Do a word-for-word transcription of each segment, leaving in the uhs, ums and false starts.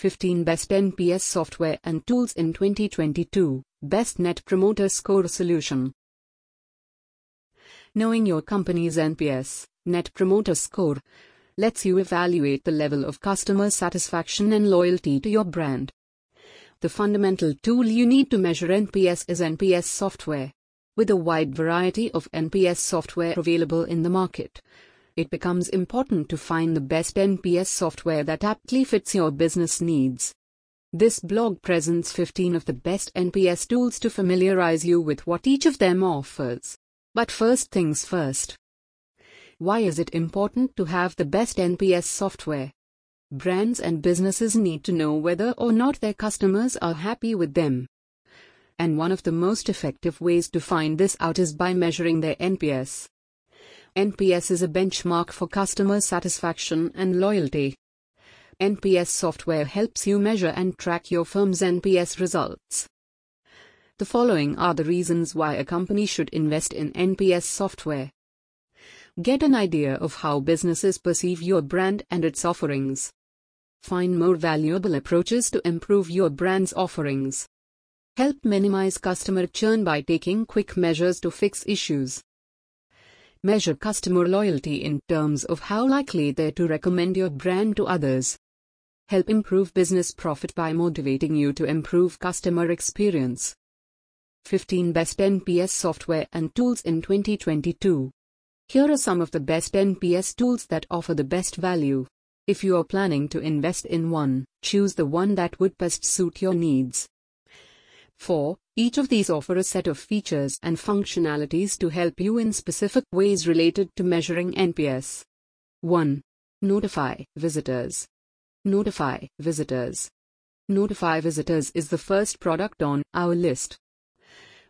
fifteen Best N P S Software and Tools in twenty twenty-two, Best Net Promoter Score Solution. Knowing your company's N P S, Net Promoter Score, lets you evaluate the level of customer satisfaction and loyalty to your brand. The fundamental tool you need to measure N P S is N P S software. With a wide variety of N P S software available in the market, it becomes important to find the best N P S software that aptly fits your business needs. This blog presents fifteen of the best N P S tools to familiarize you with what each of them offers. But first things first. Why is it important to have the best N P S software? Brands and businesses need to know whether or not their customers are happy with them. And one of the most effective ways to find this out is by measuring their N P S. N P S is a benchmark for customer satisfaction and loyalty. N P S software helps you measure and track your firm's N P S results. The following are the reasons why a company should invest in N P S software. Get an idea of how businesses perceive your brand and its offerings. Find more valuable approaches to improve your brand's offerings. Help minimize customer churn by taking quick measures to fix issues. Measure customer loyalty in terms of how likely they're to recommend your brand to others. Help improve business profit by motivating you to improve customer experience. fifteen Best N P S Software and Tools in twenty twenty-two. Here are some of the best N P S tools that offer the best value. If you are planning to invest in one, choose the one that would best suit your needs. four Each of these offer a set of features and functionalities to help you in specific ways related to measuring N P S. one Notify Visitors. Notify Visitors. Notify Visitors is the first product on our list.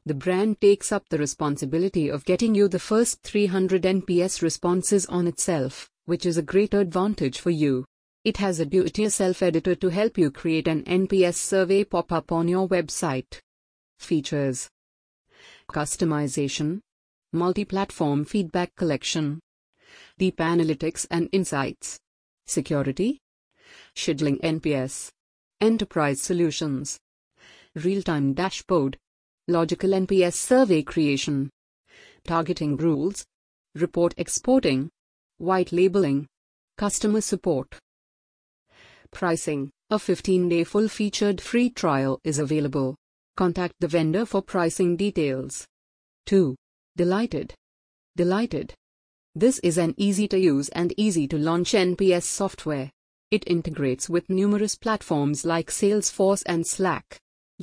The brand takes up the responsibility of getting you the first three hundred N P S responses on itself, which is a great advantage for you. It has a do-it-yourself editor to help you create an N P S survey pop-up on your website. Features: customization, multi-platform feedback collection, deep analytics and insights, security, scheduling N P S, enterprise solutions, real-time dashboard, logical N P S survey creation, targeting rules, report exporting, white labeling, customer support. Pricing. A fifteen-day full-featured free trial is available. Contact the vendor for pricing details. two Delighted. Delighted. This is an easy-to-use and easy-to-launch N P S software. It integrates with numerous platforms like Salesforce and Slack.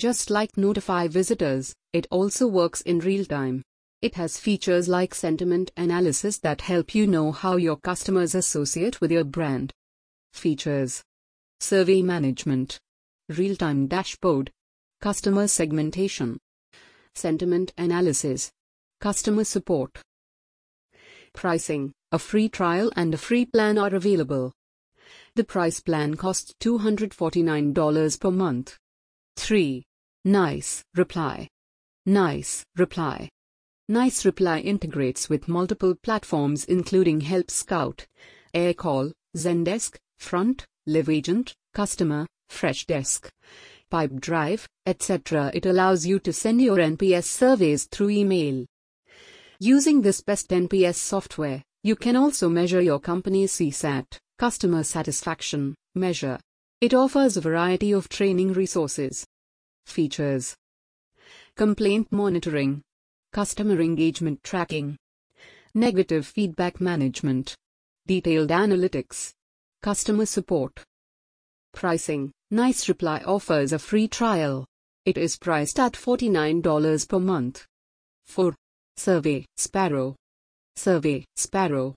Just like Notify Visitors, it also works in real time. It has features like sentiment analysis that help you know how your customers associate with your brand. Features: survey management, real-time dashboard, customer segmentation, sentiment analysis, customer support. Pricing. A free trial and a free plan are available. The price plan costs two hundred forty-nine dollars per month. three Nicereply. Nicereply. Nicereply integrates with multiple platforms including Help Scout, Air Call, Zendesk, Front, Live Agent, Customer, Freshdesk, Pipe Drive, et cetera. It allows you to send your N P S surveys through email. Using this best N P S software, you can also measure your company's C SAT, customer satisfaction, measure. It offers a variety of training resources. Features: complaint monitoring, customer engagement tracking, negative feedback management, detailed analytics, customer support. Pricing. Nicereply offers a free trial. It is priced at forty-nine dollars per month. four Survey Sparrow. Survey Sparrow.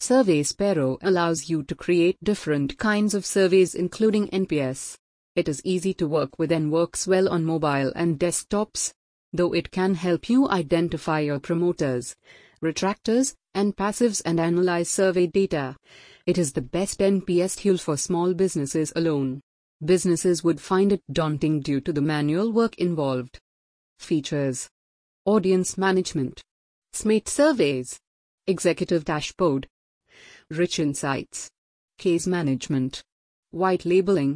Survey Sparrow allows you to create different kinds of surveys including N P S. It is easy to work with and works well on mobile and desktops, though it can help you identify your promoters, retractors, and passives and analyze survey data. It is the best N P S tool for small businesses alone. Businesses would find it daunting due to the manual work involved. Features: audience management, S M A T surveys, executive dashboard, rich insights, case management, white labeling,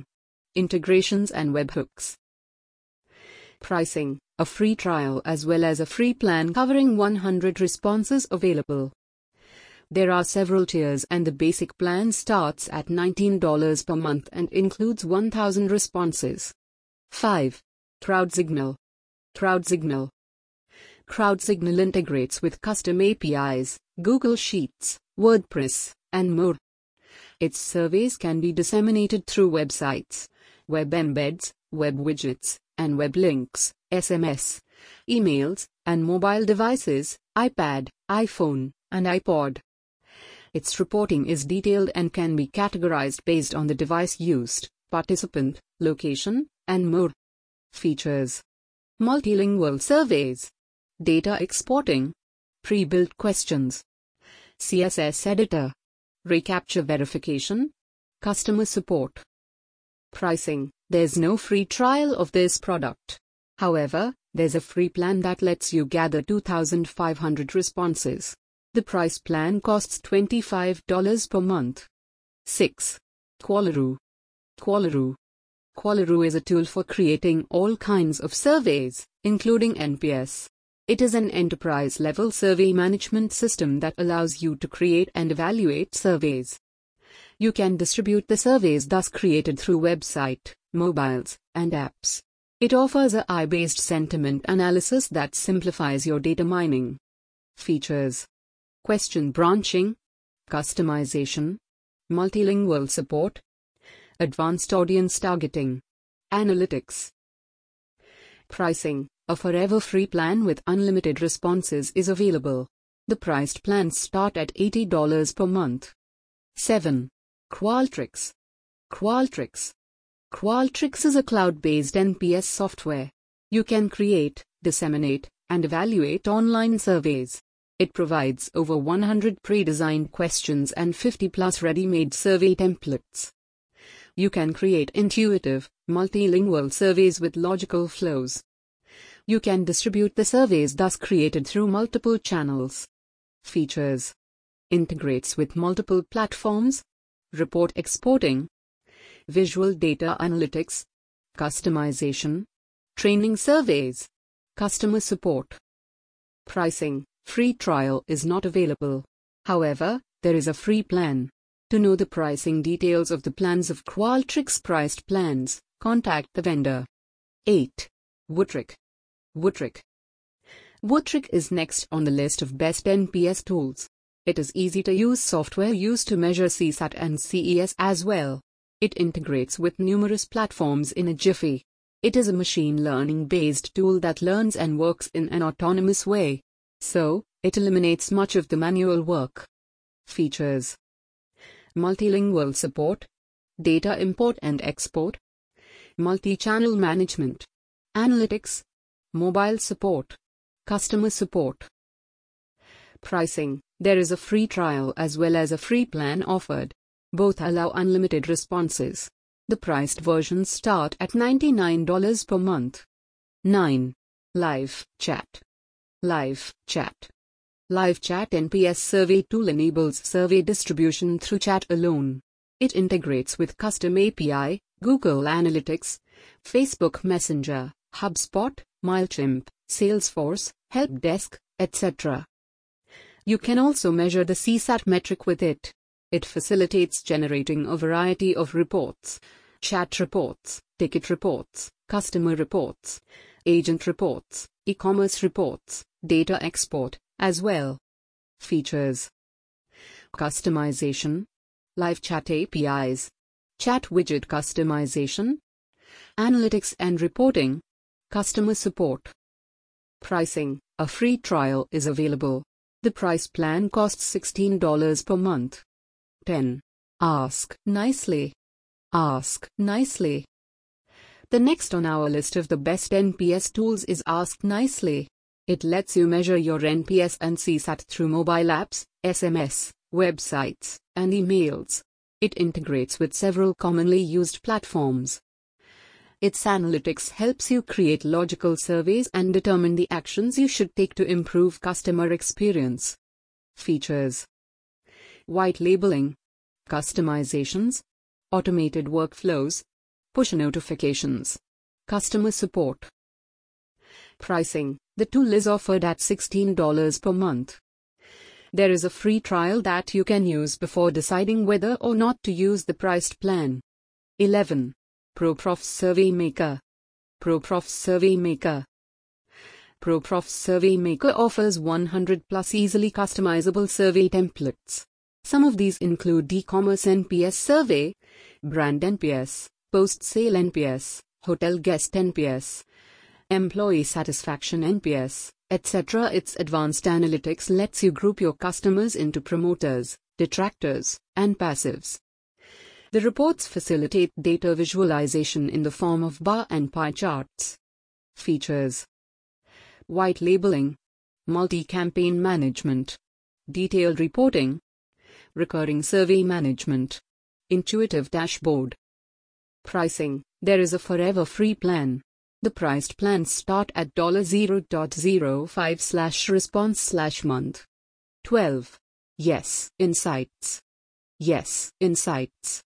integrations and webhooks. Pricing: a free trial as well as a free plan covering one hundred responses available. There are several tiers and the basic plan starts at nineteen dollars per month and includes one thousand responses. five. CrowdSignal. CrowdSignal. CrowdSignal integrates with custom A P Is, Google Sheets, WordPress, and more. Its surveys can be disseminated through websites, web embeds, web widgets, and web links, S M S, emails, and mobile devices, iPad, iPhone, and iPod. Its reporting is detailed and can be categorized based on the device used, participant, location, and more. Features: multilingual surveys, data exporting, pre-built questions, C S S editor, recapture verification, customer support. Pricing: there's no free trial of this product. However, there's a free plan that lets you gather two thousand five hundred responses. The price plan costs twenty-five dollars per month. six. Qualaroo. Qualaroo. Qualaroo is a tool for creating all kinds of surveys, including N P S. It is an enterprise-level survey management system that allows you to create and evaluate surveys. You can distribute the surveys thus created through website, mobiles, and apps. It offers a A I-based sentiment analysis that simplifies your data mining. Features: question branching, customization, multilingual support, advanced audience targeting, analytics. Pricing: a forever free plan with unlimited responses is available. The priced plans start at eighty dollars per month. seven. Qualtrics. Qualtrics. Qualtrics is a cloud-based N P S software. You can create, disseminate, and evaluate online surveys. It provides over one hundred pre-designed questions and fifty plus ready-made survey templates. You can create intuitive, multilingual surveys with logical flows. You can distribute the surveys thus created through multiple channels. Features: integrates with multiple platforms, report exporting, visual data analytics, customization, training surveys, customer support. Pricing: free trial is not available. However, there is a free plan. To know the pricing details of the plans of Qualtrics priced plans, contact the vendor. eight. Wootric. Wootric. Wootric is next on the list of best N P S tools. It is easy-to-use software used to measure C SAT and C E S as well. It integrates with numerous platforms in a jiffy. It is a machine learning-based tool that learns and works in an autonomous way. So, it eliminates much of the manual work. Features: multilingual support, data import and export, multi-channel management, analytics, mobile support, customer support. Pricing: there is a free trial as well as a free plan offered. Both allow unlimited responses. The priced versions start at ninety-nine dollars per month. nine. Live Chat. Live Chat. Live Chat N P S survey tool enables survey distribution through chat alone. It integrates with custom A P I, Google Analytics, Facebook Messenger, HubSpot, MailChimp, Salesforce, Help Desk, et cetera. You can also measure the C SAT metric with it. It facilitates generating a variety of reports: chat reports, ticket reports, customer reports, agent reports, e-commerce reports, data export, as well. Features: customization, live chat A P Is, chat widget customization, analytics and reporting, customer support. Pricing: a free trial is available. The price plan costs sixteen dollars per month. ten. Ask Nicely. Ask Nicely. The next on our list of the best N P S tools is Ask Nicely. It lets you measure your N P S and C SAT through mobile apps, S M S, websites, and emails. It integrates with several commonly used platforms. Its analytics helps you create logical surveys and determine the actions you should take to improve customer experience. Features: white labeling, customizations, automated workflows, push notifications, customer support. Pricing: the tool is offered at sixteen dollars per month. There is a free trial that you can use before deciding whether or not to use the priced plan. eleven. ProProfs Survey Maker. ProProfs Survey Maker. ProProfs Survey Maker offers one hundred plus easily customizable survey templates. Some of these include e-commerce N P S survey, brand N P S, post-sale N P S, hotel guest N P S, employee satisfaction N P S, et cetera. Its advanced analytics lets you group your customers into promoters, detractors, and passives. The reports facilitate data visualization in the form of bar and pie charts. Features: white labeling, multi-campaign management, detailed reporting, recurring survey management, intuitive dashboard. Pricing: there is a forever free plan. The priced plans start at zero dollars and zero cents slash response slash month. twelve. Yes Insights. Yes Insights.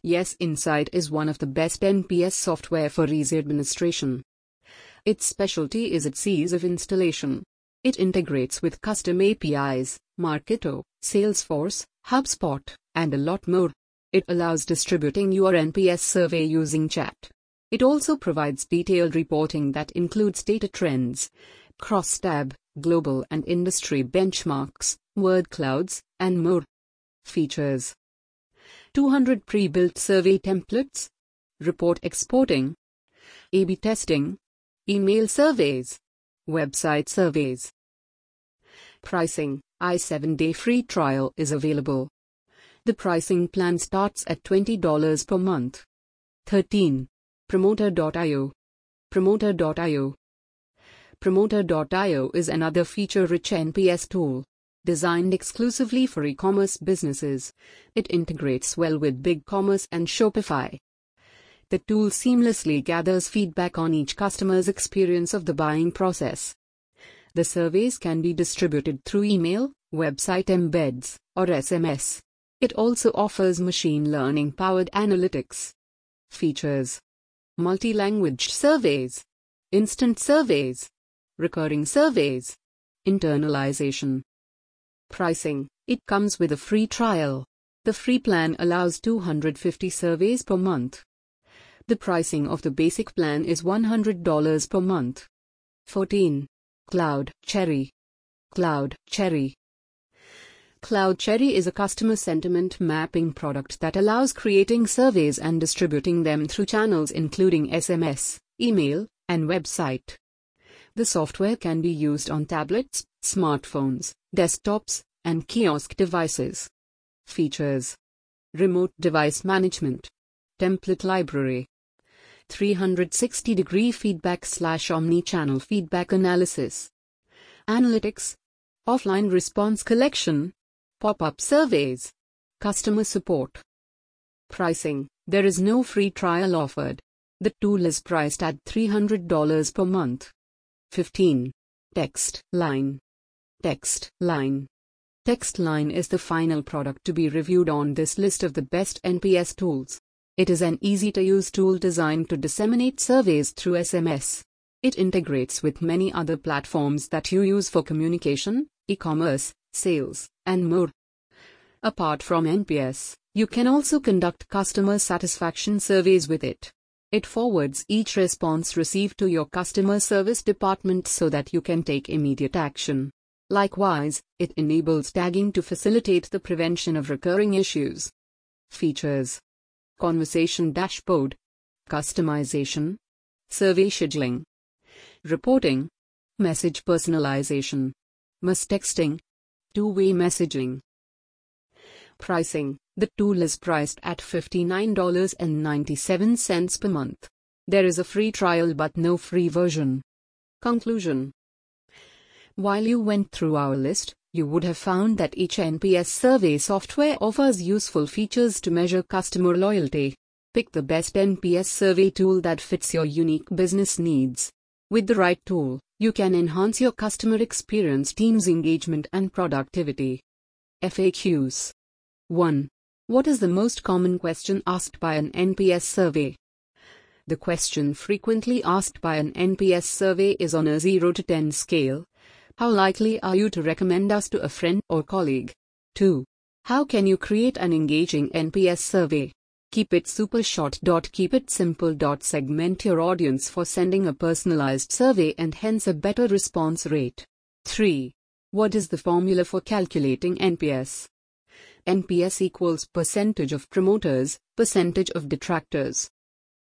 Yes Insight is one of the best N P S software for easy administration. Its specialty is its ease of installation. It integrates with custom A P Is, Marketo, Salesforce, HubSpot, and a lot more. It allows distributing your N P S survey using chat. It also provides detailed reporting that includes data trends, crosstab, global and industry benchmarks, word clouds, and more. Features: two hundred pre-built survey templates, report exporting, A B testing, email surveys, website surveys. Pricing: a seven day free trial is available. The pricing plan starts at twenty dollars per month. thirteen. Promoter dot i o. Promoter dot i o. Promoter dot i o is another feature-rich N P S tool. Designed exclusively for e-commerce businesses, it integrates well with BigCommerce and Shopify. The tool seamlessly gathers feedback on each customer's experience of the buying process. The surveys can be distributed through email, website embeds, or S M S. It also offers machine learning-powered analytics. Features: multi-language surveys, instant surveys, recurring surveys, internalization. Pricing: it comes with a free trial. The free plan allows two hundred fifty surveys per month. The pricing of the basic plan is one hundred dollars per month. fourteen. Cloud Cherry. Cloud Cherry. Cloud Cherry is a customer sentiment mapping product that allows creating surveys and distributing them through channels including S M S, email, and website. The software can be used on tablets, smartphones, desktops, and kiosk devices. Features: remote device management, template library, three hundred sixty degree feedback slash omni-channel feedback analysis, analytics, offline response collection, pop-up surveys, customer support. Pricing: there is no free trial offered. The tool is priced at three hundred dollars per month. fifteen. Text Line. Text Line. Text Line is the final product to be reviewed on this list of the best N P S tools. It is an easy-to-use tool designed to disseminate surveys through S M S. It integrates with many other platforms that you use for communication, e-commerce, sales, and more. Apart from N P S, you can also conduct customer satisfaction surveys with it. It forwards each response received to your customer service department so that you can take immediate action. Likewise, it enables tagging to facilitate the prevention of recurring issues. Features: conversation dashboard, customization, survey scheduling, reporting, message personalization, mass texting, two-way messaging. Pricing: the tool is priced at fifty-nine dollars and ninety-seven cents per month. There is a free trial but no free version. Conclusion: while you went through our list, you would have found that each N P S survey software offers useful features to measure customer loyalty. Pick the best N P S survey tool that fits your unique business needs. With the right tool, you can enhance your customer experience, team's engagement, and productivity. F A Qs. one. What is the most common question asked by an N P S survey? The question frequently asked by an N P S survey is on a zero to ten scale. How likely are you to recommend us to a friend or colleague? two. How can you create an engaging N P S survey? Keep it super short. Keep it simple. Segment your audience for sending a personalized survey and hence a better response rate. three. What is the formula for calculating N P S? N P S equals percentage of promoters, percentage of detractors.